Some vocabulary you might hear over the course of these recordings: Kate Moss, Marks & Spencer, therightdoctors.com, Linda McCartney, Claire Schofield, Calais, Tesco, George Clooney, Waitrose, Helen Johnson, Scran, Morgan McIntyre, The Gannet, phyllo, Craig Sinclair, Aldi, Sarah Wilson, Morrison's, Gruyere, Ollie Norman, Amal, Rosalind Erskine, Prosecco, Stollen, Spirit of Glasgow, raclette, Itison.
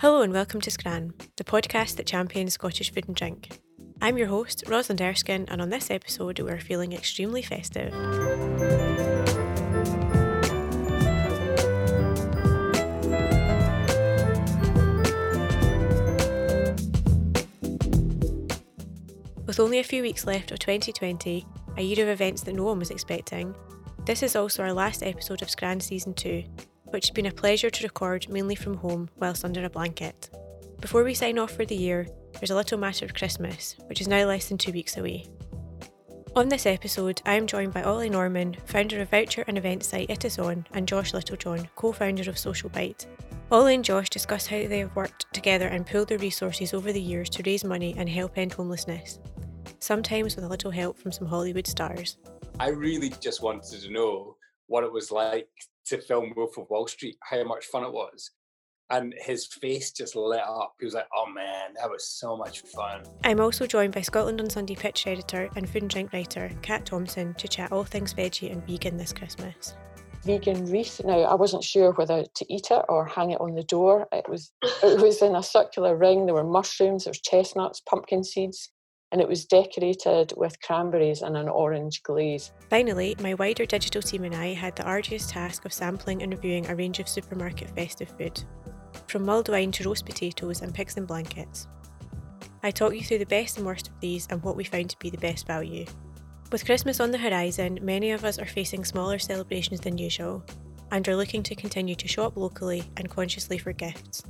Hello and welcome to Scran, the podcast that champions Scottish food and drink. I'm your host, Rosalind Erskine, and on this episode we're feeling extremely festive. With only a few weeks left of 2020, a year of events that no one was expecting, this is also our last episode of Scran Season 2, which has been a pleasure to record mainly from home whilst under a blanket. Before we sign off for the year, there's a little matter of Christmas, which is now less than 2 weeks away. On this episode, I am joined by Ollie Norman, founder of voucher and event site Itison, and Josh Littlejohn, co-founder of Social Bite. Ollie and Josh discuss how they have worked together and pooled their resources over the years to raise money and help end homelessness, sometimes with a little help from some Hollywood stars. I really just wanted to know what it was like to film Wolf of Wall Street, how much fun it was. And his face just lit up. He was like, oh man, that was so much fun. I'm also joined by Scotland on Sunday pitch editor and food and drink writer Kat Thompson to chat all things veggie and vegan this Christmas. Vegan wreath. Now, I wasn't sure whether to eat it or hang it on the door. It was in a circular ring. There were mushrooms, there was chestnuts, pumpkin seeds. And it was decorated with cranberries and an orange glaze. Finally, my wider digital team and I had the arduous task of sampling and reviewing a range of supermarket festive food, from mulled wine to roast potatoes and pigs in blankets. I talk you through the best and worst of these and what we found to be the best value. With Christmas on the horizon, many of us are facing smaller celebrations than usual and are looking to continue to shop locally and consciously for gifts.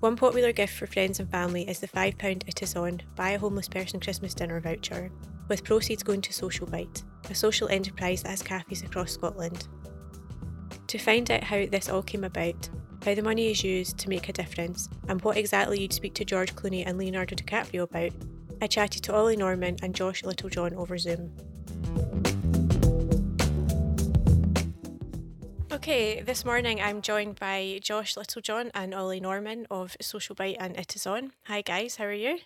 One popular gift for friends and family is the £5 Itison Buy a Homeless Person Christmas Dinner voucher, with proceeds going to Social Bite, a social enterprise that has cafes across Scotland. To find out how this all came about, how the money is used to make a difference, and what exactly you'd speak to George Clooney and Leonardo DiCaprio about, I chatted to Ollie Norman and Josh Littlejohn over Zoom. Okay, this morning I'm joined by Josh Littlejohn and Ollie Norman of Social Bite and Itison. Hi guys, how are you?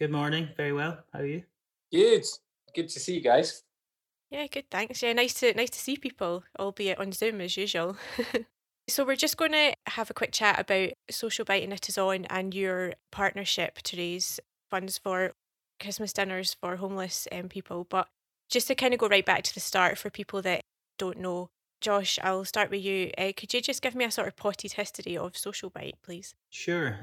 Good morning, very well. How are you? Good. Good to see you guys. Yeah, good, thanks. Yeah, nice to see people, albeit on Zoom as usual. So we're just going to have a quick chat about Social Bite and Itison and your partnership to raise funds for Christmas dinners for homeless people. But just to kind of go right back to the start for people that don't know, Josh, I'll start with you. Could you just give me a sort of potted history of Social Bite, please? Sure.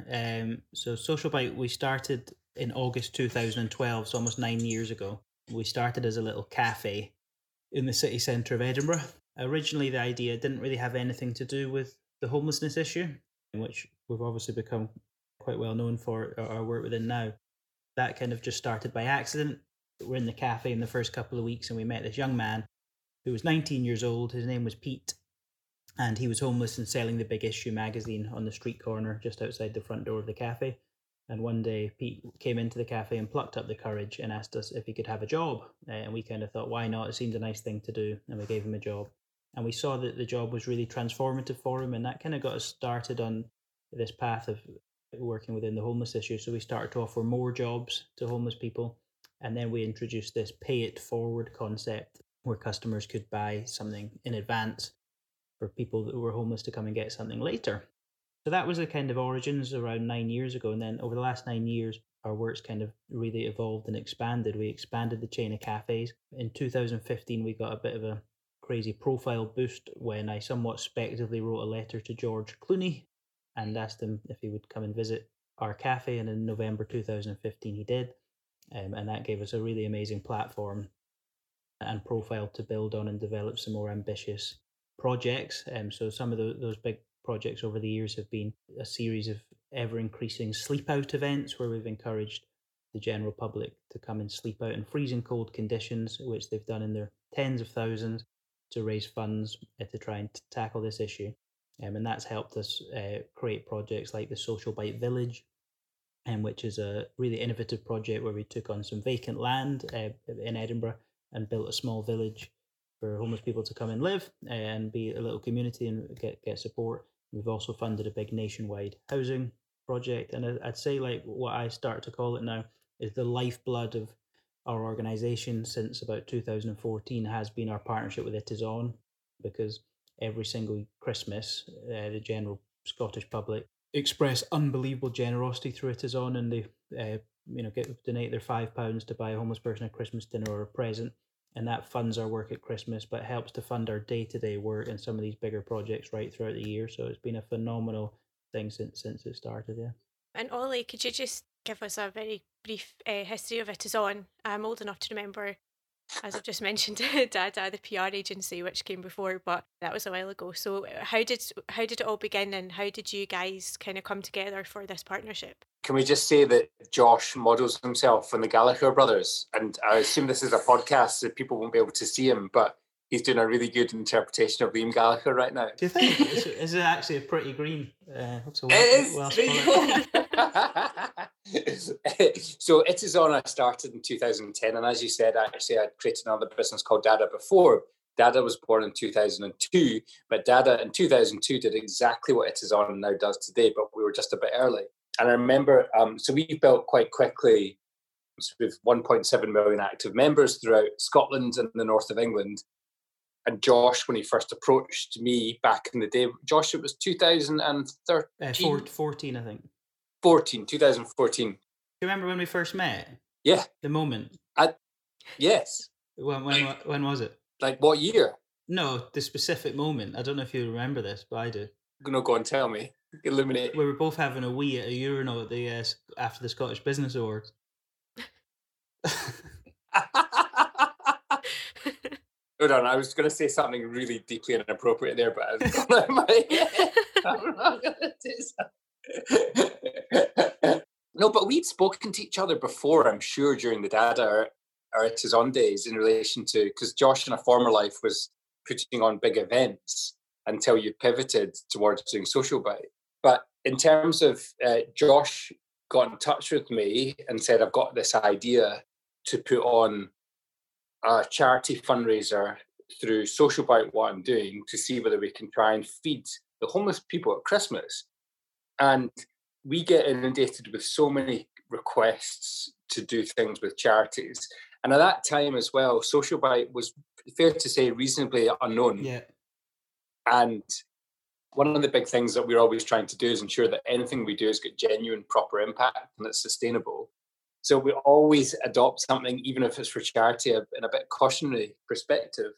So Social Bite, we started in August 2012, so almost 9 years ago. We started as a little cafe in the city centre of Edinburgh. Originally, the idea didn't really have anything to do with the homelessness issue, which we've obviously become quite well known for our work within now. That kind of just started by accident. We're in the cafe in the first couple of weeks and we met this young man who was 19 years old. His name was Pete, and he was homeless and selling the Big Issue magazine on the street corner just outside the front door of the cafe. And one day Pete came into the cafe and plucked up the courage and asked us if he could have a job. And we kind of thought, why not? It seemed a nice thing to do. And we gave him a job. And we saw that the job was really transformative for him. And that kind of got us started on this path of working within the homeless issue. So we started to offer more jobs to homeless people. And then we introduced this pay it forward concept, where customers could buy something in advance for people that were homeless to come and get something later. So that was the kind of origins around 9 years ago. And then over the last 9 years, our work's kind of really evolved and expanded. We expanded the chain of cafes. In 2015, we got a bit of a crazy profile boost when I somewhat speculatively wrote a letter to George Clooney and asked him if he would come and visit our cafe, and in November 2015 he did, and that gave us a really amazing platform and profile to build on and develop some more ambitious projects. So some of those big projects over the years have been a series of ever-increasing sleep-out events where we've encouraged the general public to come and sleep out in freezing cold conditions, which they've done in their tens of thousands, to raise funds to try and tackle this issue. And that's helped us create projects like the Social Bite Village, which is a really innovative project where we took on some vacant land in Edinburgh and built a small village for homeless people to come and live and be a little community and get support. We've also funded a big nationwide housing project. And I'd say, like, what I start to call it now is the lifeblood of our organisation since about 2014 has been our partnership with Itison, because every single Christmas, the general Scottish public express unbelievable generosity through Itison, and they donate their £5 to buy a homeless person a Christmas dinner or a present, and that funds our work at Christmas, but helps to fund our day-to-day work and some of these bigger projects right throughout the year. So it's been a phenomenal thing since it started, yeah. And Ollie, could you just give us a very brief history of Itison? I'm old enough to remember, as I've just mentioned, Dada, the PR agency, which came before, but that was a while ago. So how did it all begin, and how did you guys kind of come together for this partnership? Can we just say that Josh models himself on the Gallagher brothers, and I assume this is a podcast, so people won't be able to see him, but he's doing a really good interpretation of Liam Gallagher right now. Do you think? Is it actually a pretty green? It is. So Itison, I started in 2010, and as you said, actually I'd created another business called Dada before. Dada was born in 2002, but Dada in 2002 did exactly what Itison now does today, but we were just a bit early. And I remember, so we built quite quickly with 1.7 million active members throughout Scotland and the north of England. And Josh, when he first approached me back in the day, Josh, it was 2013. 14, I think. 2014. Do you remember when we first met? Yeah. The moment? Yes. When was it? Like what year? No, the specific moment. I don't know if you remember this, but I do. No, go and tell me. Illuminate. We were both having a wee at a urinal at the after the Scottish Business Awards. Hold on, I was going to say something really deeply inappropriate there, but I've gone out of my head. I'm not going to do something. No, but we'd spoken to each other before, I'm sure, during the Dada or Itison days in relation to, because Josh in a former life was putting on big events until you pivoted towards doing Social Bite. But in terms of Josh got in touch with me and said, I've got this idea to put on a charity fundraiser through Social Bite, what I'm doing, to see whether we can try and feed the homeless people at Christmas. And we get inundated with so many requests to do things with charities. And at that time as well, Social Bite was, fair to say, reasonably unknown. Yeah. And one of the big things that we're always trying to do is ensure that anything we do has got genuine, proper impact and it's sustainable. So we always adopt something, even if it's for charity, in a bit cautionary perspective.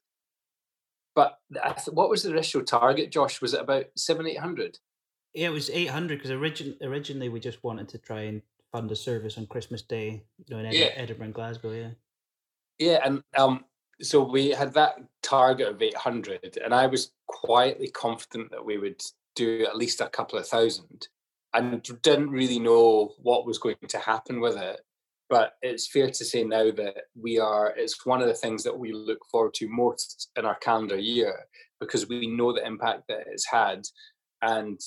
But what was the initial target, Josh? Was it about 700-800? Yeah, it was 800, because originally we just wanted to try and fund a service on Christmas Day, in Edinburgh and Glasgow, yeah. Yeah, and so we had that target of 800, and I was quietly confident that we would do at least a couple of thousand, and didn't really know what was going to happen with it. But it's fair to say now that it's one of the things that we look forward to most in our calendar year, because we know the impact that it's had. And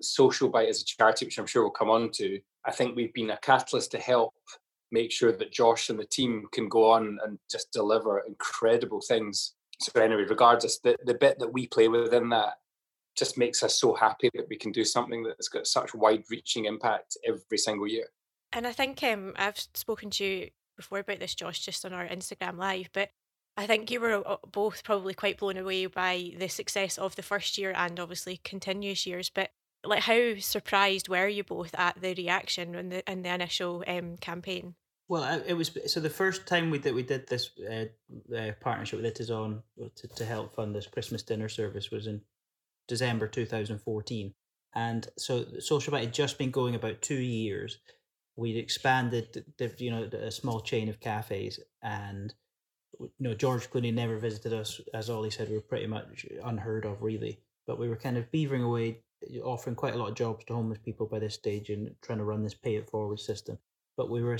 Social Bite is a charity, which I'm sure we'll come on to. I think we've been a catalyst to help make sure that Josh and the team can go on and just deliver incredible things. So anyway, regardless, the bit that we play within that just makes us so happy that we can do something that's got such wide-reaching impact every single year. And I think I've spoken to you before about this, Josh, just on our Instagram Live, but I think you were both probably quite blown away by the success of the first year and obviously continuous years. But like, how surprised were you both at the reaction in the initial campaign? Well, it was so the first time we did this partnership with Itison to help fund this Christmas dinner service was in December 2014, and so Social Bite had just been going about 2 years. We'd expanded, you know, a small chain of cafes, and you know George Clooney never visited us. As Ollie said, we were pretty much unheard of, really. But we were kind of beavering away, offering quite a lot of jobs to homeless people by this stage, and trying to run this pay it forward system. But we were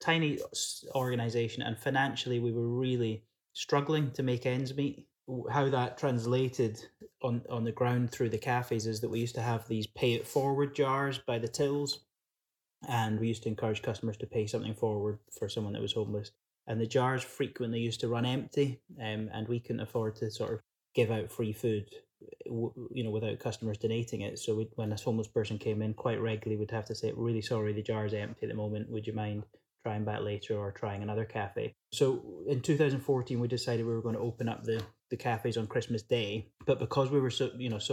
tiny organization, and financially we were really struggling to make ends meet. How that translated on the ground through the cafes is that we used to have these pay it forward jars by the tills, and we used to encourage customers to pay something forward for someone that was homeless, and the jars frequently used to run empty, and we couldn't afford to sort of give out free food, you know, without customers donating it. So when this homeless person came in, quite regularly we'd have to say, really sorry, the jar's empty at the moment, would you mind trying back later or trying another cafe. So in 2014, we decided we were going to open up the cafes on Christmas Day. But because we were so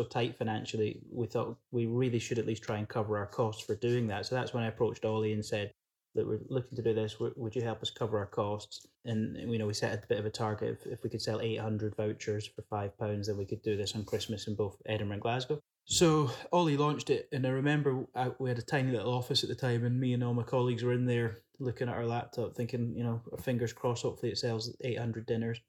tight financially, we thought we really should at least try and cover our costs for doing that. So that's when I approached Ollie and said, look, we're looking to do this. Would you help us cover our costs? And you know, we set a bit of a target. If we could sell 800 vouchers for £5, then we could do this on Christmas in both Edinburgh and Glasgow. So Ollie launched it, and I remember we had a tiny little office at the time, and me and all my colleagues were in there looking at our laptop thinking, you know, fingers crossed, hopefully it sells 800 dinners.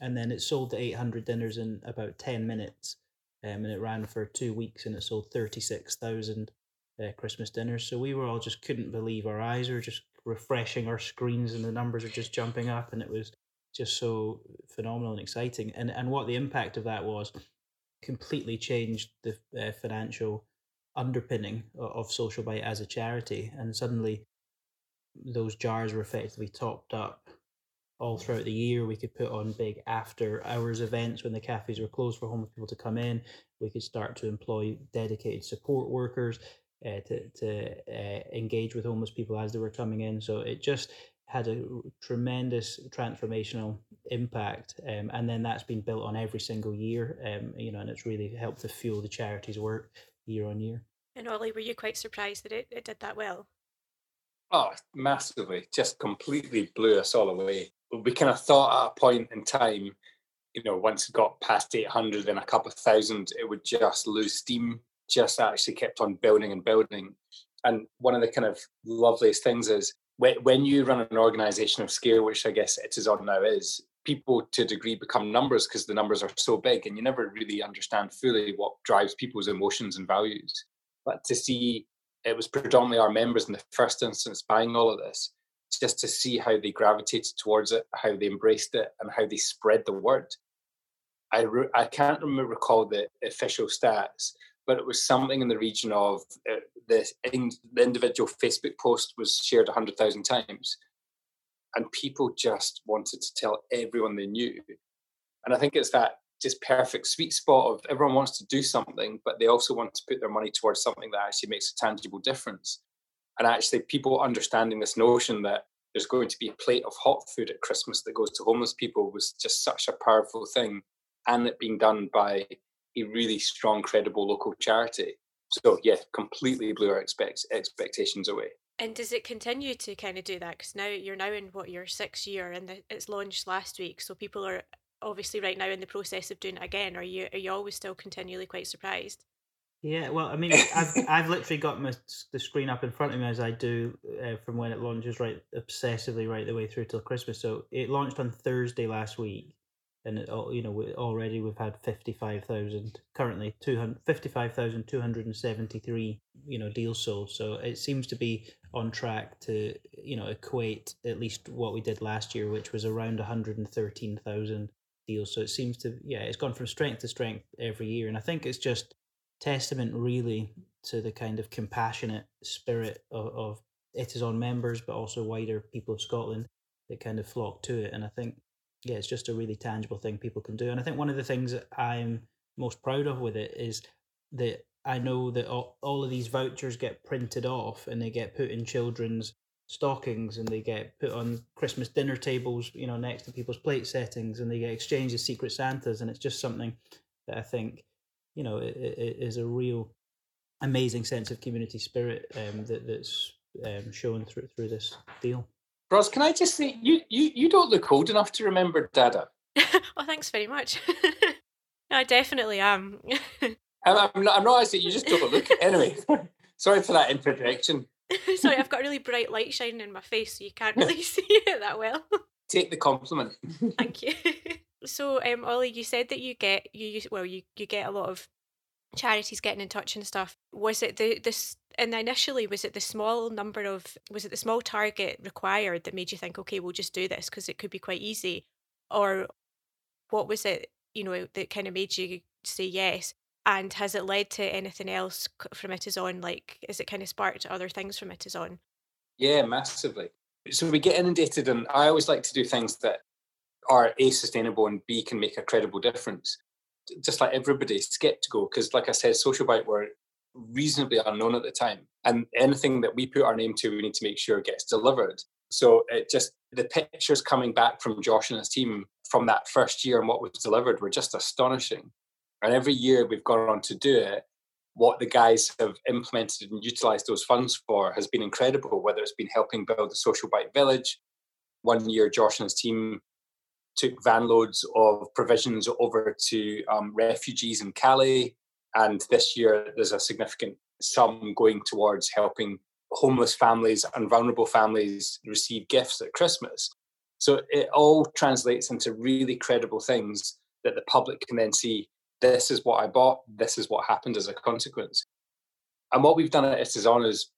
And then it sold to 800 dinners in about 10 minutes, and it ran for 2 weeks, and it sold 36,000 Christmas dinners. So we were all just couldn't believe our eyes. We were just refreshing our screens and the numbers are just jumping up, and it was just so phenomenal and exciting. And what the impact of that was completely changed the financial underpinning of Social Bite as a charity. And suddenly those jars were effectively topped up all throughout the year. We could put on big after hours events when the cafes were closed for homeless people to come in. We could start to employ dedicated support workers to engage with homeless people as they were coming in. So it just had a tremendous transformational impact, and then that's been built on every single year, you know, and it's really helped to fuel the charity's work year on year. And Ollie, were you quite surprised that it did that well? Oh, massively. Just completely blew us all away. We kind of thought at a point in time, you know, once it got past 800 and a couple of thousand, it would just lose steam. Just actually kept on building and building. And one of the kind of loveliest things is when you run an organisation of scale, which I guess Itison now is, people to a degree become numbers because the numbers are so big and you never really understand fully what drives people's emotions and values. But to see it was predominantly our members in the first instance buying all of this, just to see how they gravitated towards it, how they embraced it, and how they spread the word. I can't recall the official stats, but it was something in the region of the individual Facebook post was shared 100,000 times. And people just wanted to tell everyone they knew. And I think it's that just perfect sweet spot of everyone wants to do something, but they also want to put their money towards something that actually makes a tangible difference. And actually people understanding this notion that there's going to be a plate of hot food at Christmas that goes to homeless people was just such a powerful thing. And it being done by a really strong, credible local charity. So yeah, completely blew our expectations away. And does it continue to kind of do that? Because now you're in your sixth year, and it's launched last week. So people are obviously right now in the process of doing it again. Are you always still continually quite surprised? Yeah, well, I mean, I've literally got the screen up in front of me as I do from when it launches right obsessively right the way through till Christmas. So it launched on Thursday last week. And you know, already we've had 55,000 currently 55,273 you know deals sold. So it seems to be on track to, you know, equate at least what we did last year, which was around 113,000 deals. So it seems to it's gone from strength to strength every year, and I think it's just testament really to the kind of compassionate spirit of Itison members, but also wider people of Scotland that kind of flock to it. And I think. Yeah, it's just a really tangible thing people can do. And I think one of the things that I'm most proud of with it is that I know that all of these vouchers get printed off and they get put in children's stockings and they get put on Christmas dinner tables, you know, next to people's plate settings, and they get exchanged as Secret Santas. And it's just something that I think, you know, it is a real amazing sense of community spirit that's shown through this deal. Ros, can I just say, you don't look old enough to remember Dada. Oh, thanks very much. I definitely am. I'm not actually, you just don't look it. Anyway, sorry for that interjection. Sorry, I've got a really bright light shining in my face, so you can't really see it that well. Take the compliment. Thank you. So, Ollie, you said that you get a lot of charities getting in touch and stuff. Was it the small target required that made you think, okay, we'll just do this because it could be quite easy, or what was it, you know, that kind of made you say yes? And has it led to anything else from Itison? Like, is it kind of sparked other things from Itison? Yeah, massively. So we get inundated, and I always like to do things that are A, sustainable, and B, can make a credible difference. Just like everybody, sceptical, because like I said, Social Bite were reasonably unknown at the time. And anything that we put our name to, we need to make sure gets delivered. So it just, the pictures coming back from Josh and his team from that first year and what was delivered were just astonishing. And every year we've gone on to do it, what the guys have implemented and utilised those funds for has been incredible, whether it's been helping build the Social Bite Village. One year, Josh and his team took van loads of provisions over to refugees in Calais. And this year, there's a significant sum going towards helping homeless families and vulnerable families receive gifts at Christmas. So it all translates into really credible things that the public can then see, this is what I bought, this is what happened as a consequence. And what we've done at Itison is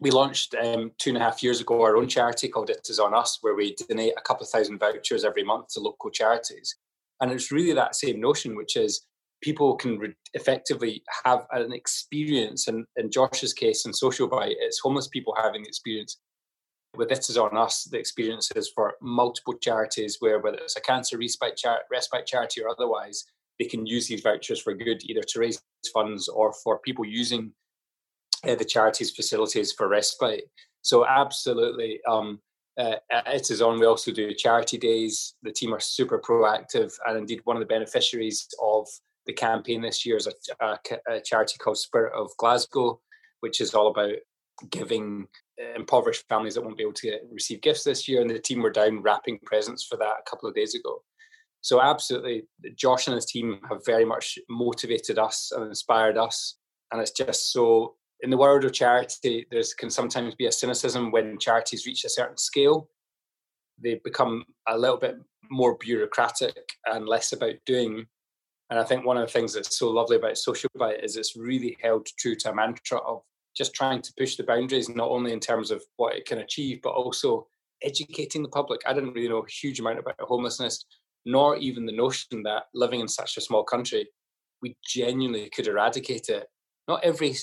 we launched 2.5 years ago our own charity called Itison Us, where we donate a couple of thousand vouchers every month to local charities. And it's really that same notion, which is people can effectively have an experience, and in Josh's case in Social Bite, it's homeless people having the experience. With Itison Us, the experience is for multiple charities where, whether it's a cancer respite charity or otherwise, they can use these vouchers for good, either to raise funds or for people using the charity's facilities for respite. So absolutely, Itison, we also do charity days. The team are super proactive, and indeed one of the beneficiaries of the campaign this year is a charity called Spirit of Glasgow, which is all about giving impoverished families that won't be able to receive gifts this year. And the team were down wrapping presents for that a couple of days ago. So absolutely, Josh and his team have very much motivated us and inspired us. And it's just so, in the world of charity, there can sometimes be a cynicism when charities reach a certain scale. They become a little bit more bureaucratic and less about doing. And I think one of the things that's so lovely about Social Bite is it's really held true to a mantra of just trying to push the boundaries, not only in terms of what it can achieve, but also educating the public. I didn't really know a huge amount about homelessness, nor even the notion that living in such a small country, we genuinely could eradicate it. Not every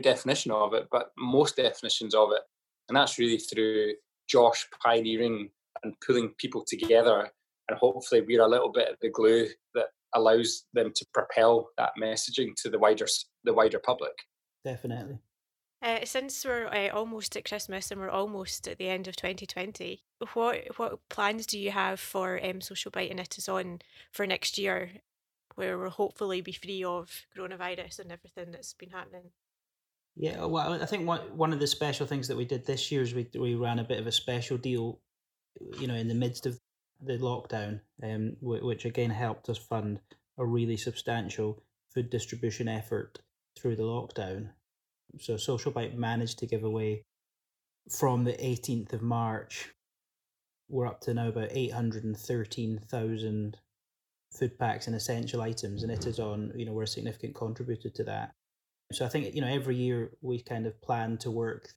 definition of it, but most definitions of it. And that's really through Josh pioneering and pulling people together. And hopefully we're a little bit of the glue that allows them to propel that messaging to the wider public. Definitely. Since we're almost at Christmas and we're almost at the end of 2020, what plans do you have for Social Bite and Itison for next year, where we'll hopefully be free of coronavirus and everything that's been happening? Yeah, well, I think one of the special things that we did this year is we ran a bit of a special deal, you know, in the midst of the lockdown, which again helped us fund a really substantial food distribution effort through the lockdown. So Social Bite managed to give away, from the 18th of March, we're up to now about 813,000 food packs and essential items, and Itison, you know, we're a significant contributor to that. So I think, you know, every year we kind of plan to work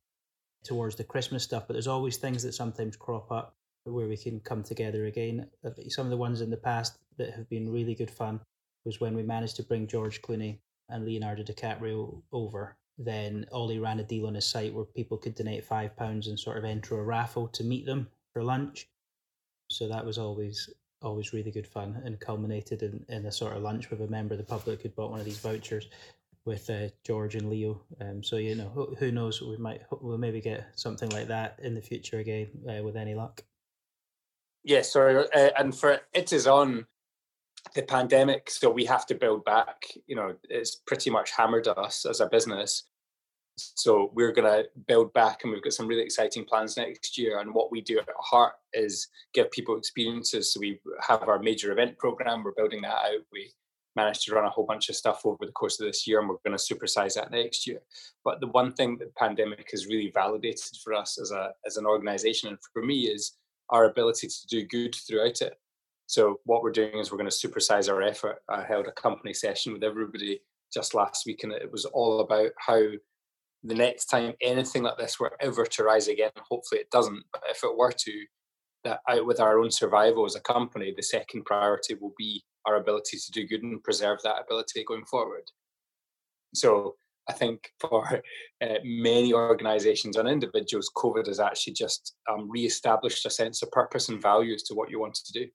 towards the Christmas stuff, but there's always things that sometimes crop up where we can come together again. Some of the ones in the past that have been really good fun was when we managed to bring George Clooney and Leonardo DiCaprio over. Then Ollie ran a deal on his site where people could donate £5 and sort of enter a raffle to meet them for lunch. So that was always really good fun, and culminated in a sort of lunch with a member of the public who bought one of these vouchers with George and Leo. So, you know, who knows, we'll maybe get something like that in the future again, with any luck. Yeah, sorry. And for Itison, the pandemic, so we have to build back. You know, it's pretty much hammered us as a business. So we're going to build back, and we've got some really exciting plans next year. And what we do at Heart is give people experiences. So we have our major event program. We're building that out. We managed to run a whole bunch of stuff over the course of this year, and we're going to supersize that next year. But the one thing that the pandemic has really validated for us as an organization, and for me, is our ability to do good throughout it. So what we're doing is we're going to supersize our effort. I held a company session with everybody just last week, and it was all about how the next time anything like this were ever to rise again, hopefully it doesn't, but if it were to, that out with our own survival as a company, the second priority will be our ability to do good and preserve that ability going forward. So I think for many organizations and individuals, COVID has actually just reestablished a sense of purpose and values to what you want to do.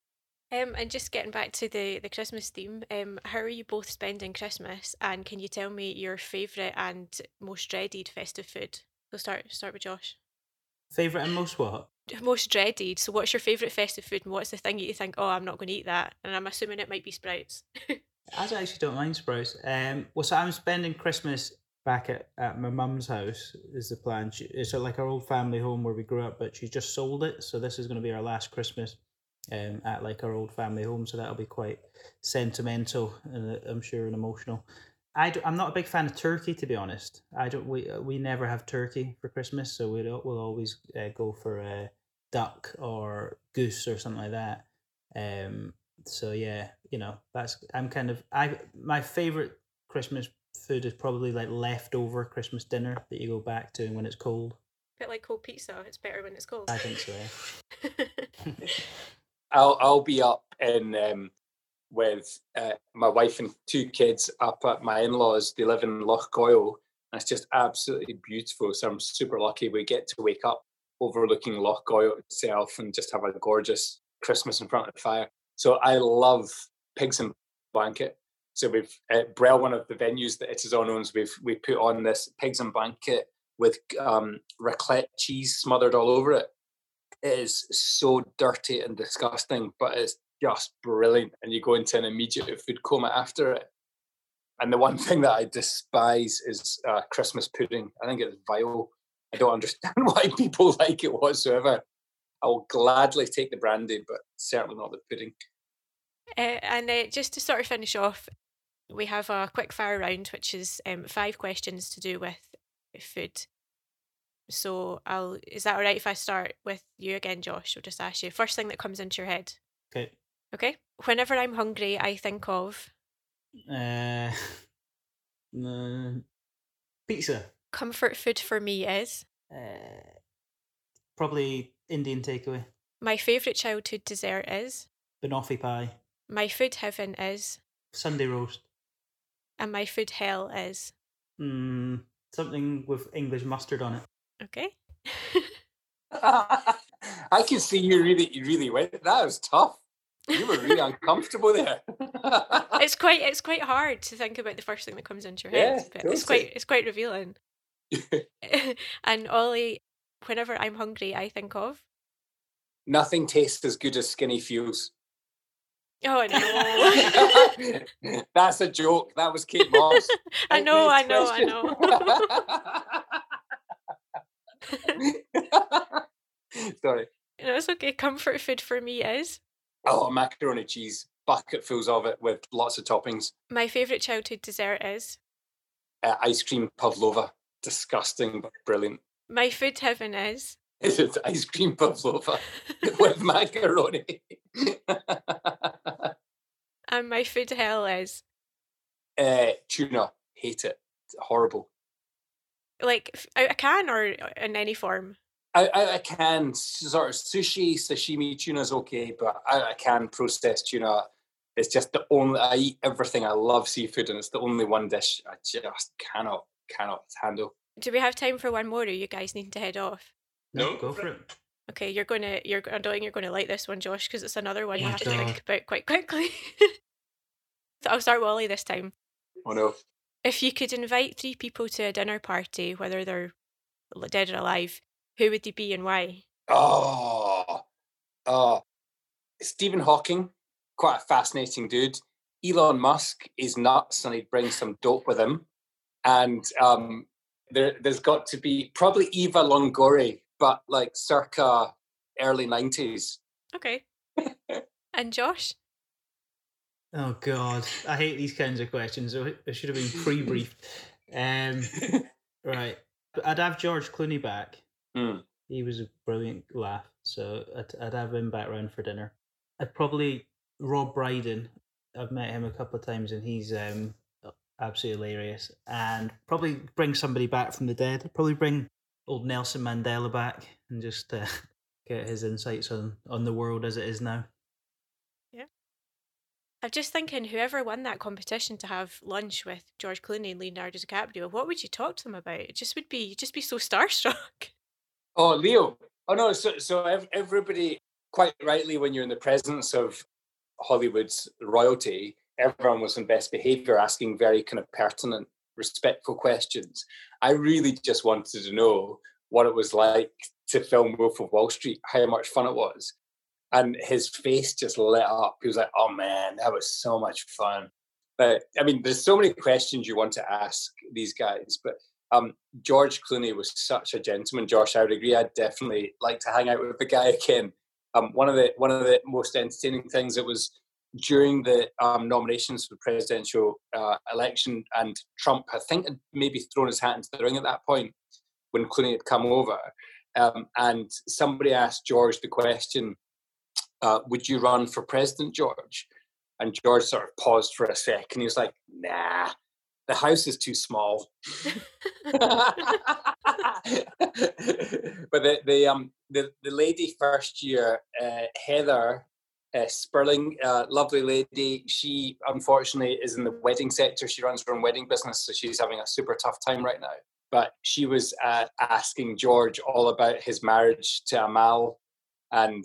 And just getting back to the Christmas theme, how are you both spending Christmas? And can you tell me your favourite and most dreaded festive food? We'll start with Josh. Favourite and most what? Most dreaded. So what's your favourite festive food, and what's the thing that you think, oh, I'm not going to eat that? And I'm assuming it might be Sprouts. I actually don't mind Sprouts. So I'm spending Christmas back at my mum's house is the plan. It's like our old family home where we grew up, but she just sold it. So this is going to be our last Christmas at like our old family home, so that'll be quite sentimental and I'm sure and emotional. I'm not a big fan of turkey, to be honest. We never have turkey for Christmas, so we'll always go for a duck or goose or something like that. So yeah, you know, my favorite Christmas food is probably like leftover Christmas dinner that you go back to when it's cold. A bit like cold pizza. It's better when it's cold. I think so. Yeah. I'll be up in with my wife and two kids up at my in-laws. They live in Loch Goil, and it's just absolutely beautiful. So I'm super lucky. We get to wake up overlooking Loch Goil itself and just have a gorgeous Christmas in front of the fire. So I love pigs in blanket. So we've at Brell, one of the venues that Itison owns, we put on this pigs in blanket with raclette cheese smothered all over it. It is so dirty and disgusting, but it's just brilliant. And you go into an immediate food coma after it. And the one thing that I despise is Christmas pudding. I think it's vile. I don't understand why people like it whatsoever. I will gladly take the brandy, but certainly not the pudding. And just to sort of finish off, we have a quick fire round, which is 5 questions to do with food. So is that all right if I start with you again, Josh? I'll just ask you first thing that comes into your head. Okay. Whenever I'm hungry, I think of pizza. Comfort food for me is probably Indian takeaway. My favourite childhood dessert is banoffee pie. My food heaven is Sunday roast. And my food hell is something with English mustard on it. Okay. I can see you really went. That was tough. You were really uncomfortable there. It's quite hard to think about the first thing that comes into your head. Yeah, it's quite revealing. And Ollie, whenever I'm hungry, I think of nothing tastes as good as skinny feels. Oh no! That's a joke. That was Kate Moss. I know. Sorry. No, it's okay. Comfort food for me is macaroni cheese, bucketfuls of it with lots of toppings. My favourite childhood dessert is ice cream pavlova. Disgusting but brilliant. My food heaven is ice cream pavlova with macaroni. And my food hell is tuna. Hate it. It's horrible. Like out a can or in any form? Out a can, sort of sushi, sashimi, tuna's okay, but out a can, processed tuna, it's just the only. I eat everything. I love seafood, and it's the only one dish I just cannot handle. Do we have time for one more? Or you guys need to head off? No, go for it. Okay, I don't think you're gonna like this one, Josh, because it's another one you have to think about quite quickly. So I'll start with Ollie this time. Oh no. If you could invite 3 people to a dinner party, whether they're dead or alive, who would they be and why? Stephen Hawking, quite a fascinating dude. Elon Musk is nuts and he'd bring some dope with him. And There's got to be probably Eva Longoria, but like circa early 90s. Okay. And Josh? Oh, God. I hate these kinds of questions. I should have been pre-briefed. Right. I'd have George Clooney back. Mm. He was a brilliant laugh. So I'd have him back round for dinner. I'd probably Rob Brydon. I've met him a couple of times and he's absolutely hilarious. And probably bring somebody back from the dead. I'd probably bring old Nelson Mandela back and just get his insights on the world as it is now. Yeah. I'm just thinking whoever won that competition to have lunch with George Clooney and Leonardo DiCaprio, what would you talk to them about? It just would be, you'd just be so starstruck. Oh, Leo. Oh, no. So everybody, quite rightly, when you're in the presence of Hollywood's royalty, everyone was on best behavior, asking very kind of pertinent, respectful questions. I really just wanted to know what it was like to film Wolf of Wall Street, how much fun it was. And his face just lit up. He was like, oh, man, that was so much fun. But I mean, there's so many questions you want to ask these guys, but George Clooney was such a gentleman, Josh. I would agree. I'd definitely like to hang out with the guy again. One of the most entertaining things that was during the nominations for the presidential election, and Trump, I think, had maybe thrown his hat into the ring at that point when Clooney had come over, and somebody asked George the question, "Would you run for president, George?" And George sort of paused for a second. He was like, "Nah. The house is too small." But the lady first year, Heather Sperling, lovely lady. She unfortunately is in the wedding sector. She runs her own wedding business, so she's having a super tough time right now. But she was asking George all about his marriage to Amal, and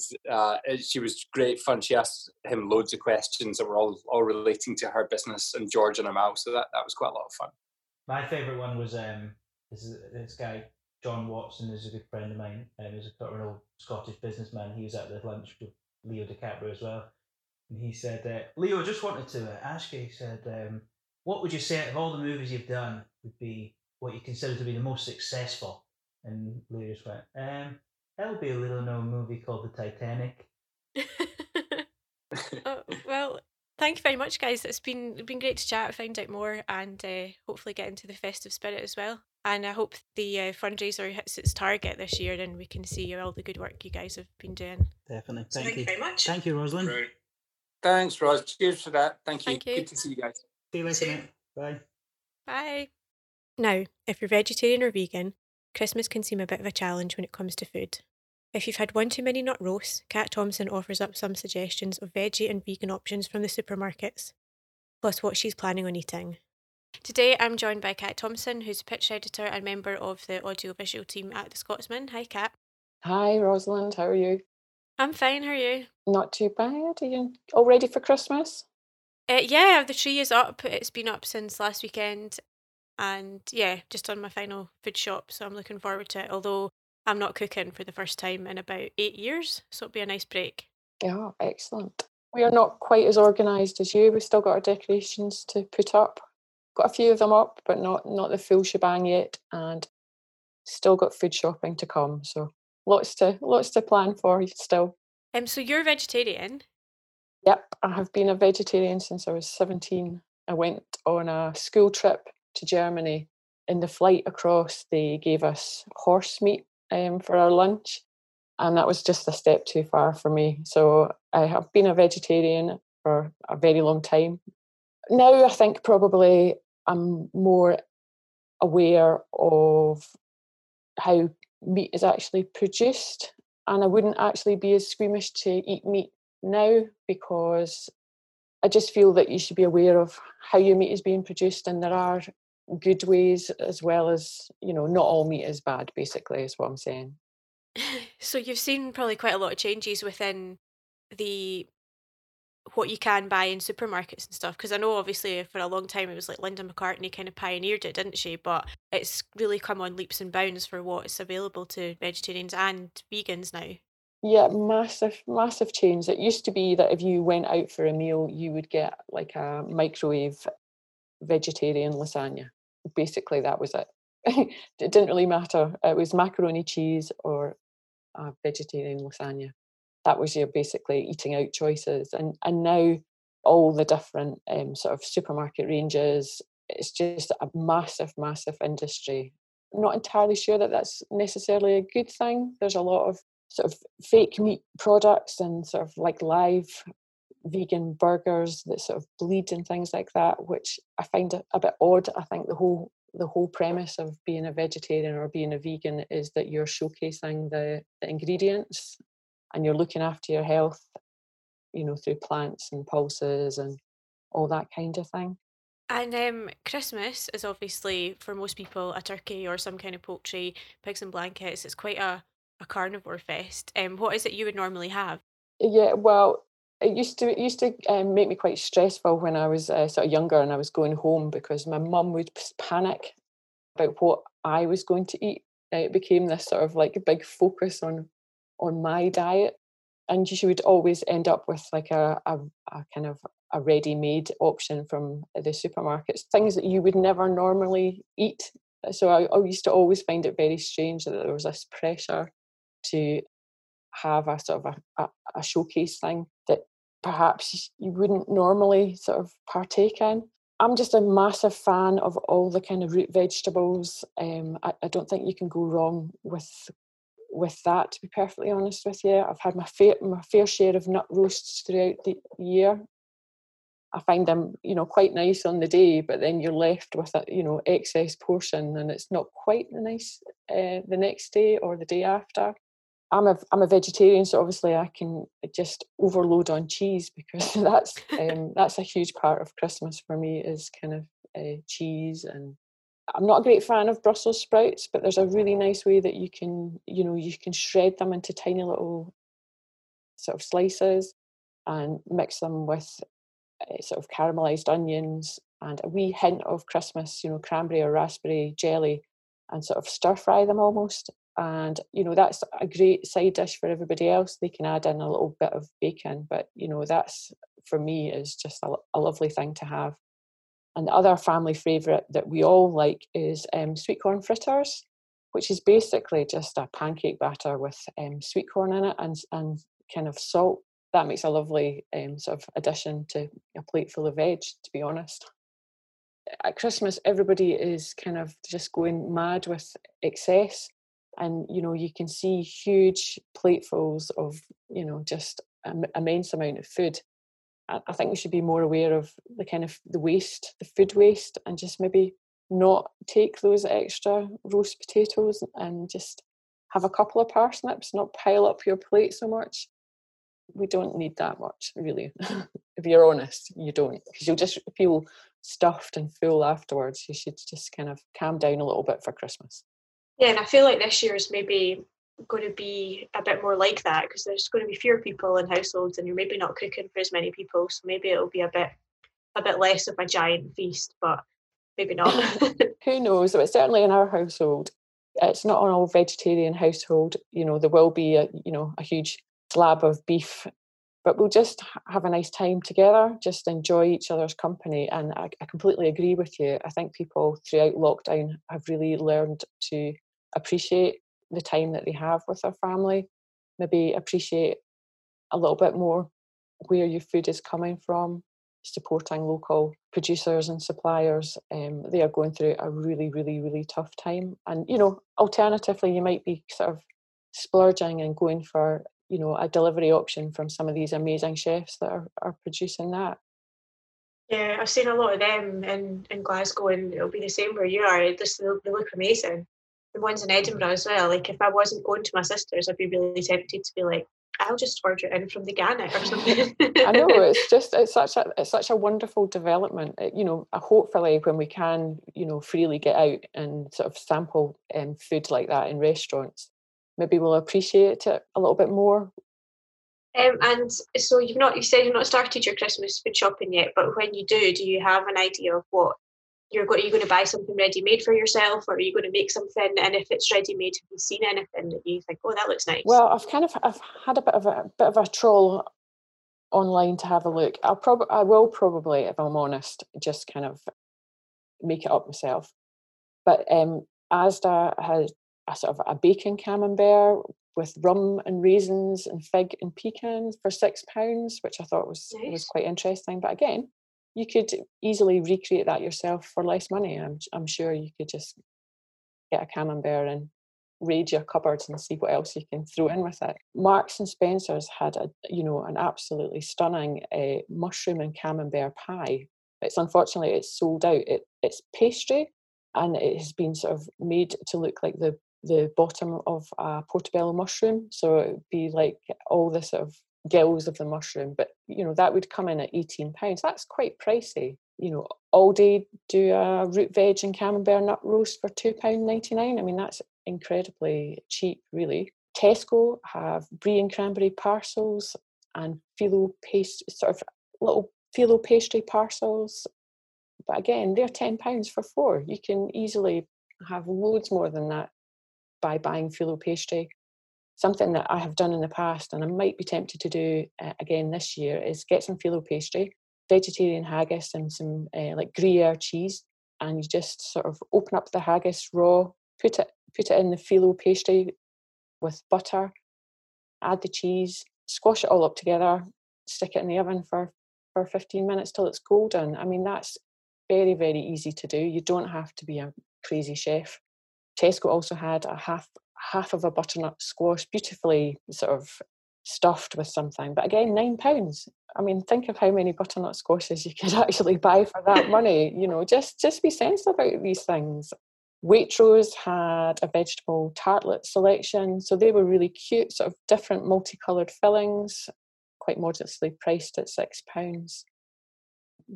she was great fun. She asked him loads of questions that were all relating to her business and George and Amal, so that was quite a lot of fun. My favourite one was this guy, John Watson, is a good friend of mine. He's a sort of an old Scottish businessman. He was at the lunch with Leo DiCaprio as well. And he said, Leo, just wanted to ask you, he said, what would you say out of all the movies you've done would be what you consider to be the most successful? And Leo just went, that'll be a little known movie called The Titanic. Oh, well, thank you very much, guys. It's been great to chat, find out more, and hopefully get into the festive spirit as well. And I hope the fundraiser hits its target this year and we can see all the good work you guys have been doing. Definitely. Thank you very much. Thank you, Rosalind. Great. Thanks, Ros. Cheers for that. Thank you. Good to see you guys. See you later, mate. Bye. Bye. Now, if you're vegetarian or vegan, Christmas can seem a bit of a challenge when it comes to food. If you've had one too many nut roasts, Kat Thompson offers up some suggestions of veggie and vegan options from the supermarkets, plus what she's planning on eating. Today I'm joined by Kat Thompson, who's a pitch editor and member of the audiovisual team at The Scotsman. Hi, Kat. Hi, Rosalind. How are you? I'm fine. How are you? Not too bad. Are you all ready for Christmas? Yeah, the tree is up. It's been up since last weekend. And yeah, just on my final food shop, so I'm looking forward to it, although I'm not cooking for the first time in about 8 years, so it'll be a nice break. Yeah, excellent. We are not quite as organised as you. We've still got our decorations to put up. Got a few of them up, but not the full shebang yet, and still got food shopping to come, so lots to plan for still. So you're vegetarian? Yep, I have been a vegetarian since I was 17. I went on a school trip to Germany. In the flight across, they gave us horse meat for our lunch, and that was just a step too far for me. So I have been a vegetarian for a very long time. Now I think probably I'm more aware of how meat is actually produced, and I wouldn't actually be as squeamish to eat meat now because I just feel that you should be aware of how your meat is being produced, and there are good ways as well as, you know, not all meat is bad, basically, is what I'm saying. So you've seen probably quite a lot of changes within the what you can buy in supermarkets and stuff, because I know obviously for a long time it was like Linda McCartney kind of pioneered it, didn't she? But it's really come on leaps and bounds for what's available to vegetarians and vegans now. Yeah, massive change. It used to be that if you went out for a meal, you would get like a microwave vegetarian lasagna. Basically, that was it. it didn't really matter. It was macaroni, cheese, or a vegetarian lasagna. That was your basically eating out choices. And now all the different sort of supermarket ranges, it's just a massive, massive industry. I'm not entirely sure that that's necessarily a good thing. There's a lot of sort of fake meat products and sort of like live vegan burgers that sort of bleed and things like that, which I find a bit odd. I think the whole premise of being a vegetarian or being a vegan is that you're showcasing the ingredients and you're looking after your health, you know, through plants and pulses and all that kind of thing. And Christmas is obviously, for most people, a turkey or some kind of poultry, pigs and blankets. It's quite a carnivore fest. What is it you would normally have? Yeah, well, it used to make me quite stressful when I was sort of younger and I was going home, because my mum would panic about what I was going to eat. It became this sort of like a big focus on my diet. And she would always end up with like a kind of a ready-made option from the supermarkets, things that you would never normally eat. So I used to always find it very strange that there was this pressure to have a sort of a showcase thing that perhaps you wouldn't normally sort of partake in. I'm just a massive fan of all the kind of root vegetables. I don't think you can go wrong with that, to be perfectly honest with you. I've had my fair share of nut roasts throughout the year. I find them, you know, quite nice on the day, but then you're left with a, you know, excess portion, and it's not quite nice the next day or the day after. I'm a vegetarian, so obviously I can just overload on cheese, because that's a huge part of Christmas for me, is kind of cheese. And I'm not a great fan of Brussels sprouts, but there's a really nice way that you can shred them into tiny little sort of slices and mix them with sort of caramelised onions and a wee hint of Christmas, you know, cranberry or raspberry jelly, and sort of stir fry them almost. And, you know, that's a great side dish for everybody else. They can add in a little bit of bacon, but, you know, that's, for me, is just a lovely thing to have. And the other family favourite that we all like is sweet corn fritters, which is basically just a pancake batter with sweet corn in it and kind of salt. That makes a lovely sort of addition to a plate full of veg, to be honest. At Christmas, everybody is kind of just going mad with excess. And, you know, you can see huge platefuls of, you know, just an immense amount of food. I think we should be more aware of the kind of the waste, the food waste, and just maybe not take those extra roast potatoes and just have a couple of parsnips, not pile up your plate so much. We don't need that much, really. If you're honest, you don't, because you'll just feel stuffed and full afterwards. You should just kind of calm down a little bit for Christmas. Yeah, and I feel like this year is maybe going to be a bit more like that, because there's going to be fewer people in households and you're maybe not cooking for as many people, so maybe it'll be a bit less of a giant feast, but maybe not. Who knows? But certainly in our household, it's not an all vegetarian household. You know, there will be a huge slab of beef, but we'll just have a nice time together, just enjoy each other's company. And I completely agree with you. I think people throughout lockdown have really learned to appreciate the time that they have with their family, maybe appreciate a little bit more where your food is coming from, supporting local producers and suppliers. They are going through a really, really, really tough time. And, you know, alternatively, you might be sort of splurging and going for, you know, a delivery option from some of these amazing chefs that are producing that. Yeah, I've seen a lot of them in Glasgow, and it'll be the same where you are. They look amazing. The ones in Edinburgh as well. Like, if I wasn't going to my sister's, I'd be really tempted to be like, I'll just order it in from the Gannet or something. I know, it's such a wonderful development. You know, hopefully when we can, you know, freely get out and sort of sample food like that in restaurants, maybe we'll appreciate it a little bit more. And so you said you've not started your Christmas food shopping yet, but when you do you have an idea of what are you going to buy? Something ready-made for yourself, or are you going to make something? And if it's ready-made, have you seen anything that you think, oh, that looks nice? Well, I've had a bit of a troll online to have a look. I will probably, if I'm honest, just kind of make it up myself. But Asda had a sort of a bacon camembert with rum and raisins and fig and pecans for £6, which I thought was nice. Was quite interesting. But again, you could easily recreate that yourself for less money. I'm sure you could just get a camembert and raid your cupboards and see what else you can throw in with it. Marks and Spencer's had an absolutely stunning mushroom and camembert pie. Unfortunately it's sold out. It's pastry, and it has been sort of made to look like the bottom of a portobello mushroom, so it would be like all the sort of gills of the mushroom, but that would come in at £18. That's quite pricey. Aldi do a root veg and camembert nut roast for £2.99. I mean, that's incredibly cheap, really. Tesco have brie and cranberry parcels and phyllo paste, sort of little phyllo pastry parcels, but again, they're £10 for 4. You can easily have loads more than that by buying phyllo pastry. Something that I have done in the past, and I might be tempted to do again this year, is get some phyllo pastry, vegetarian haggis, and some like Gruyere cheese, and you just sort of open up the haggis raw, put it in the phyllo pastry with butter, add the cheese, squash it all up together, stick it in the oven for 15 minutes till it's golden. I mean, that's very, very easy to do. You don't have to be a crazy chef. Tesco also had a half of a butternut squash, beautifully sort of stuffed with something. But again, £9. I mean, think of how many butternut squashes you could actually buy for that money. Just be sensible about these things. Waitrose had a vegetable tartlet selection, so they were really cute, sort of different multicoloured fillings, quite modestly priced at £6.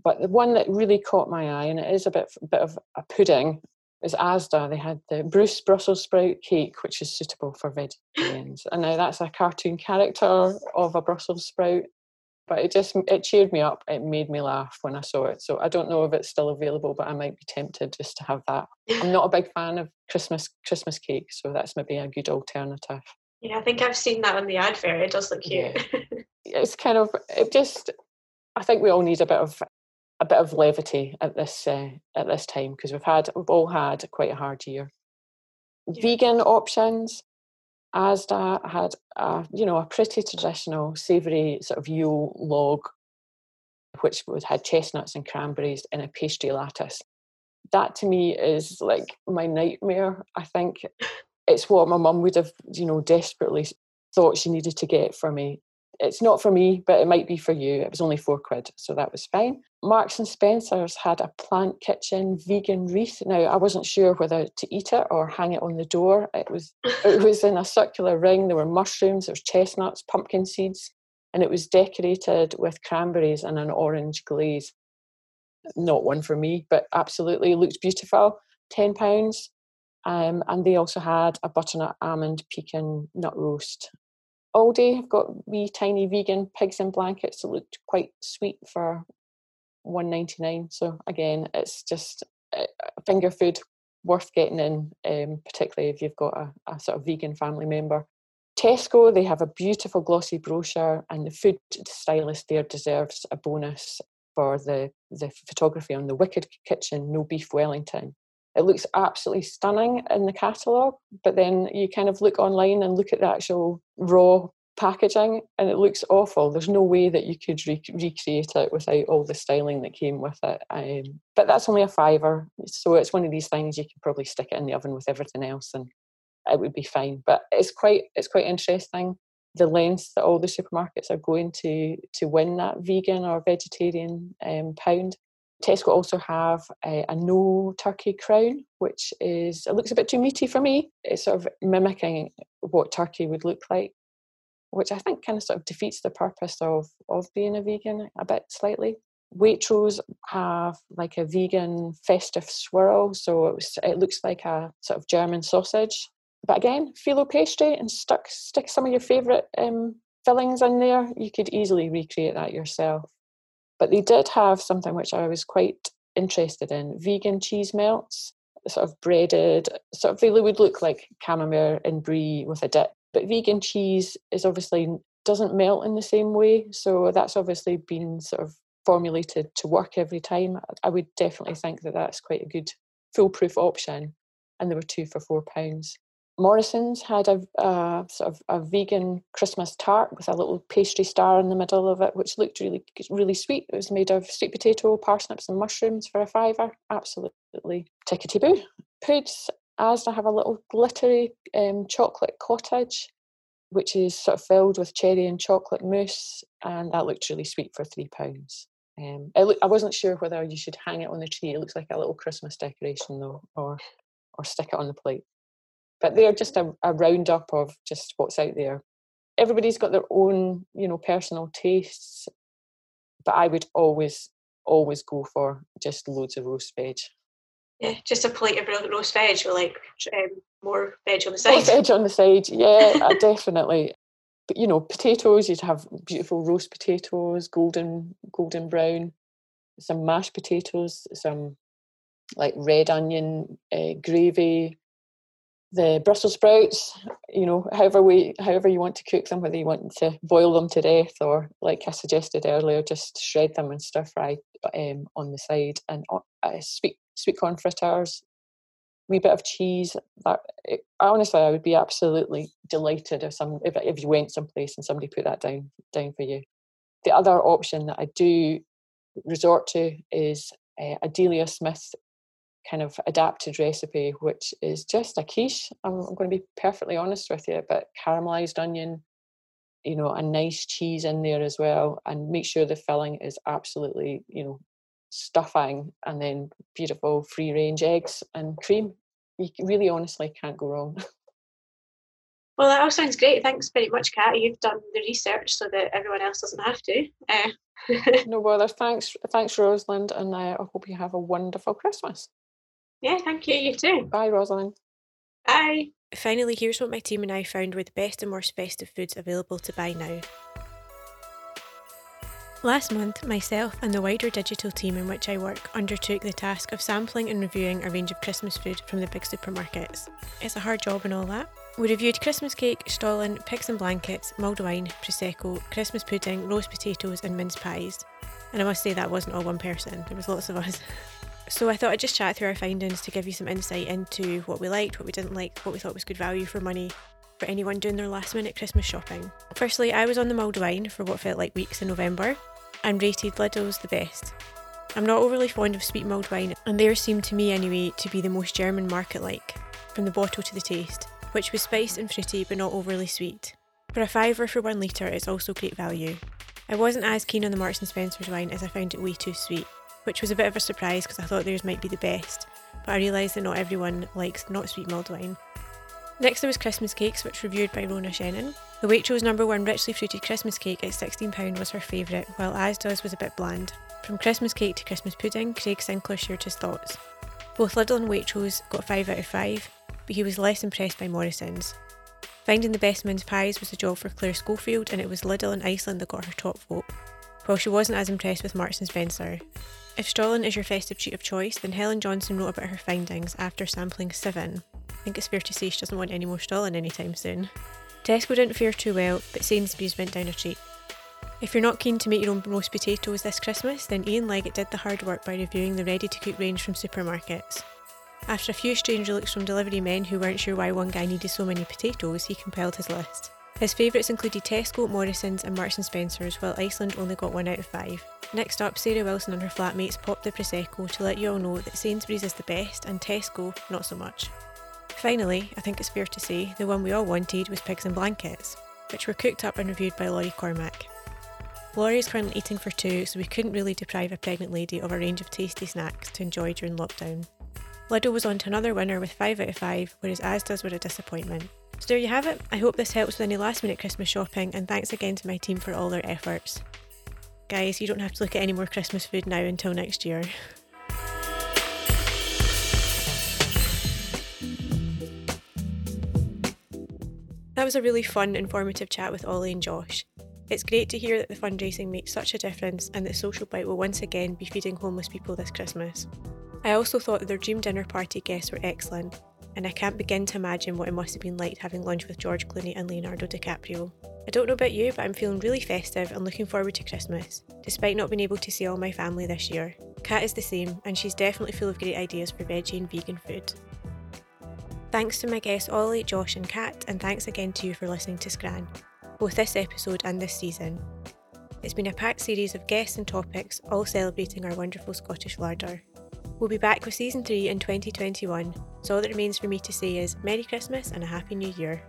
But the one that really caught my eye, and it is a bit of a pudding, is Asda. They had the Bruce Brussels sprout cake, which is suitable for vegetarians. And now that's a cartoon character of a Brussels sprout, but it cheered me up. It made me laugh when I saw it. So I don't know if it's still available, but I might be tempted just to have that. I'm not a big fan of Christmas cake, so that's maybe a good alternative. Yeah, I think I've seen that on the advert. It does look cute. Yeah. I think we all need a bit of levity at this time, because we've all had quite a hard year. Yeah. Vegan options. Asda had a pretty traditional savoury sort of Yule log, which had chestnuts and cranberries in a pastry lattice. That to me is like my nightmare. I think it's what my mum would have desperately thought she needed to get for me. It's not for me, but it might be for you. It was only £4, so that was fine. Marks and Spencer's had a plant kitchen vegan wreath. Now, I wasn't sure whether to eat it or hang it on the door. It was in a circular ring. There were mushrooms, there was chestnuts, pumpkin seeds, and it was decorated with cranberries and an orange glaze. Not one for me, but absolutely looked beautiful. £10. And they also had a butternut almond pecan nut roast. Aldi have got wee tiny vegan pigs in blankets that looked quite sweet for £1.99. So again, it's just finger food worth getting in, particularly if you've got a sort of vegan family member. Tesco, they have a beautiful glossy brochure, and the food stylist there deserves a bonus for the photography on the Wicked Kitchen No Beef Wellington. It looks absolutely stunning in the catalogue, but then you kind of look online and look at the actual raw packaging and it looks awful. There's no way that you could recreate it without all the styling that came with it. But that's only £5, so it's one of these things you can probably stick it in the oven with everything else and it would be fine. But it's quite interesting the lengths that all the supermarkets are going to win that vegan or vegetarian pound. Tesco also have a no turkey crown, which it looks a bit too meaty for me. It's sort of mimicking what turkey would look like, which I think kind of sort of defeats the purpose of being a vegan a bit slightly. Waitrose have like a vegan festive swirl, so it looks like a sort of German sausage. But again, phyllo pastry and stick some of your favourite fillings in there. You could easily recreate that yourself. But they did have something which I was quite interested in, vegan cheese melts, sort of breaded, sort of they would look like camembert and brie with a dip. But vegan cheese is obviously doesn't melt in the same way, so that's obviously been sort of formulated to work every time. I would definitely think that that's quite a good foolproof option. and they were 2 for £4. Morrison's had a sort of a vegan Christmas tart with a little pastry star in the middle of it, which looked really, really sweet. It was made of sweet potato, parsnips and mushrooms for £5. Absolutely tickety-boo. Puds, Asda have a little glittery chocolate cottage, which is sort of filled with cherry and chocolate mousse, and that looked really sweet for £3. I wasn't sure whether you should hang it on the tree. It looks like a little Christmas decoration though, or stick it on the plate. But they're just a roundup of just what's out there. Everybody's got their own, personal tastes, but I would always go for just loads of roast veg. Yeah, just a plate of roast veg with more veg on the side. More veg on the side, yeah, definitely. But potatoes, you'd have beautiful roast potatoes, golden brown, some mashed potatoes, some red onion gravy. The Brussels sprouts, however you want to cook them, whether you want to boil them to death or, like I suggested earlier, just shred them and stir-fry on the side. And sweet corn fritters, a wee bit of cheese. Honestly, I would be absolutely delighted if you went someplace and somebody put that down for you. The other option that I do resort to is Adelia Smith's kind of adapted recipe, which is just a quiche. I'm going to be perfectly honest with you, but caramelised onion, a nice cheese in there as well, and make sure the filling is absolutely, stuffing, and then beautiful free-range eggs and cream. You really honestly can't go wrong. Well, that all sounds great. Thanks very much, Kat. You've done the research so that everyone else doesn't have to. No bother. Thanks, Rosalind, and I hope you have a wonderful Christmas. Yeah, thank you. You too. Bye, Rosalind. Bye. Finally, here's what my team and I found were the best and worst festive foods available to buy now. Last month, myself and the wider digital team in which I work undertook the task of sampling and reviewing a range of Christmas food from the big supermarkets. It's a hard job and all that. We reviewed Christmas cake, stollen, pigs and blankets, mulled wine, prosecco, Christmas pudding, roast potatoes and mince pies. And I must say that wasn't all one person, there was lots of us. So I thought I'd just chat through our findings to give you some insight into what we liked, what we didn't like, what we thought was good value for money for anyone doing their last minute Christmas shopping. Firstly, I was on the mulled wine for what felt like weeks in November and rated Lidl's the best. I'm not overly fond of sweet mulled wine, and theirs seemed to me anyway to be the most German market-like, from the bottle to the taste, which was spiced and fruity but not overly sweet. For a £5 for 1 litre, it's also great value. I wasn't as keen on the Marks & Spencer's wine as I found it way too sweet, which was a bit of a surprise because I thought theirs might be the best, but I realised that not everyone likes not sweet mulled wine. Next there was Christmas cakes, which were reviewed by Rona Shannon. The Waitrose No. 1 richly fruited Christmas cake at £16 was her favourite, while Asda's was a bit bland. From Christmas cake to Christmas pudding, Craig Sinclair shared his thoughts. Both Lidl and Waitrose got 5 out of 5, but he was less impressed by Morrison's. Finding the best mince pies was a job for Claire Schofield, and it was Lidl in Iceland that got her top vote, while she wasn't as impressed with Marks & Spencer. If Stollen is your festive treat of choice, then Helen Johnson wrote about her findings after sampling 7. I think it's fair to say she doesn't want any more Stollen anytime soon. Tesco didn't fare too well, but Sainsbury's went down a treat. If you're not keen to make your own roast potatoes this Christmas, then Ian Leggett did the hard work by reviewing the ready-to-cook range from supermarkets. After a few strange looks from delivery men who weren't sure why one guy needed so many potatoes, he compiled his list. His favourites included Tesco, Morrison's and Marks & Spencer's, while Iceland only got 1 out of 5. Next up, Sarah Wilson and her flatmates popped the Prosecco to let you all know that Sainsbury's is the best and Tesco, not so much. Finally, I think it's fair to say, the one we all wanted was pigs and blankets, which were cooked up and reviewed by Laurie Cormack. Laurie is currently eating for 2, so we couldn't really deprive a pregnant lady of a range of tasty snacks to enjoy during lockdown. Lidl was on to another winner with 5 out of 5, whereas Asda's were a disappointment. So there you have it. I hope this helps with any last minute Christmas shopping, and thanks again to my team for all their efforts. Guys, you don't have to look at any more Christmas food now until next year. That was a really fun, informative chat with Ollie and Josh. It's great to hear that the fundraising makes such a difference and that Social Bite will once again be feeding homeless people this Christmas. I also thought that their dream dinner party guests were excellent, and I can't begin to imagine what it must have been like having lunch with George Clooney and Leonardo DiCaprio. I don't know about you, but I'm feeling really festive and looking forward to Christmas, despite not being able to see all my family this year. Kat is the same, and she's definitely full of great ideas for veggie and vegan food. Thanks to my guests Ollie, Josh and Kat, and thanks again to you for listening to Scran, both this episode and this season. It's been a packed series of guests and topics, all celebrating our wonderful Scottish larder. We'll be back with Season 3 in 2021, so all that remains for me to say is Merry Christmas and a Happy New Year.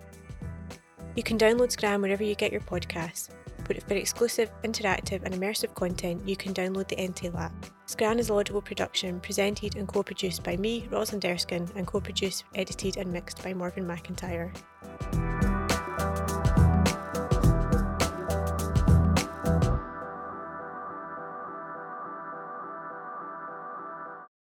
You can download Scran wherever you get your podcasts, but for exclusive, interactive and immersive content you can download the NTL app. Scran is a Laudable production, presented and co-produced by me, Rosalind Erskine, and co-produced, edited and mixed by Morgan McIntyre.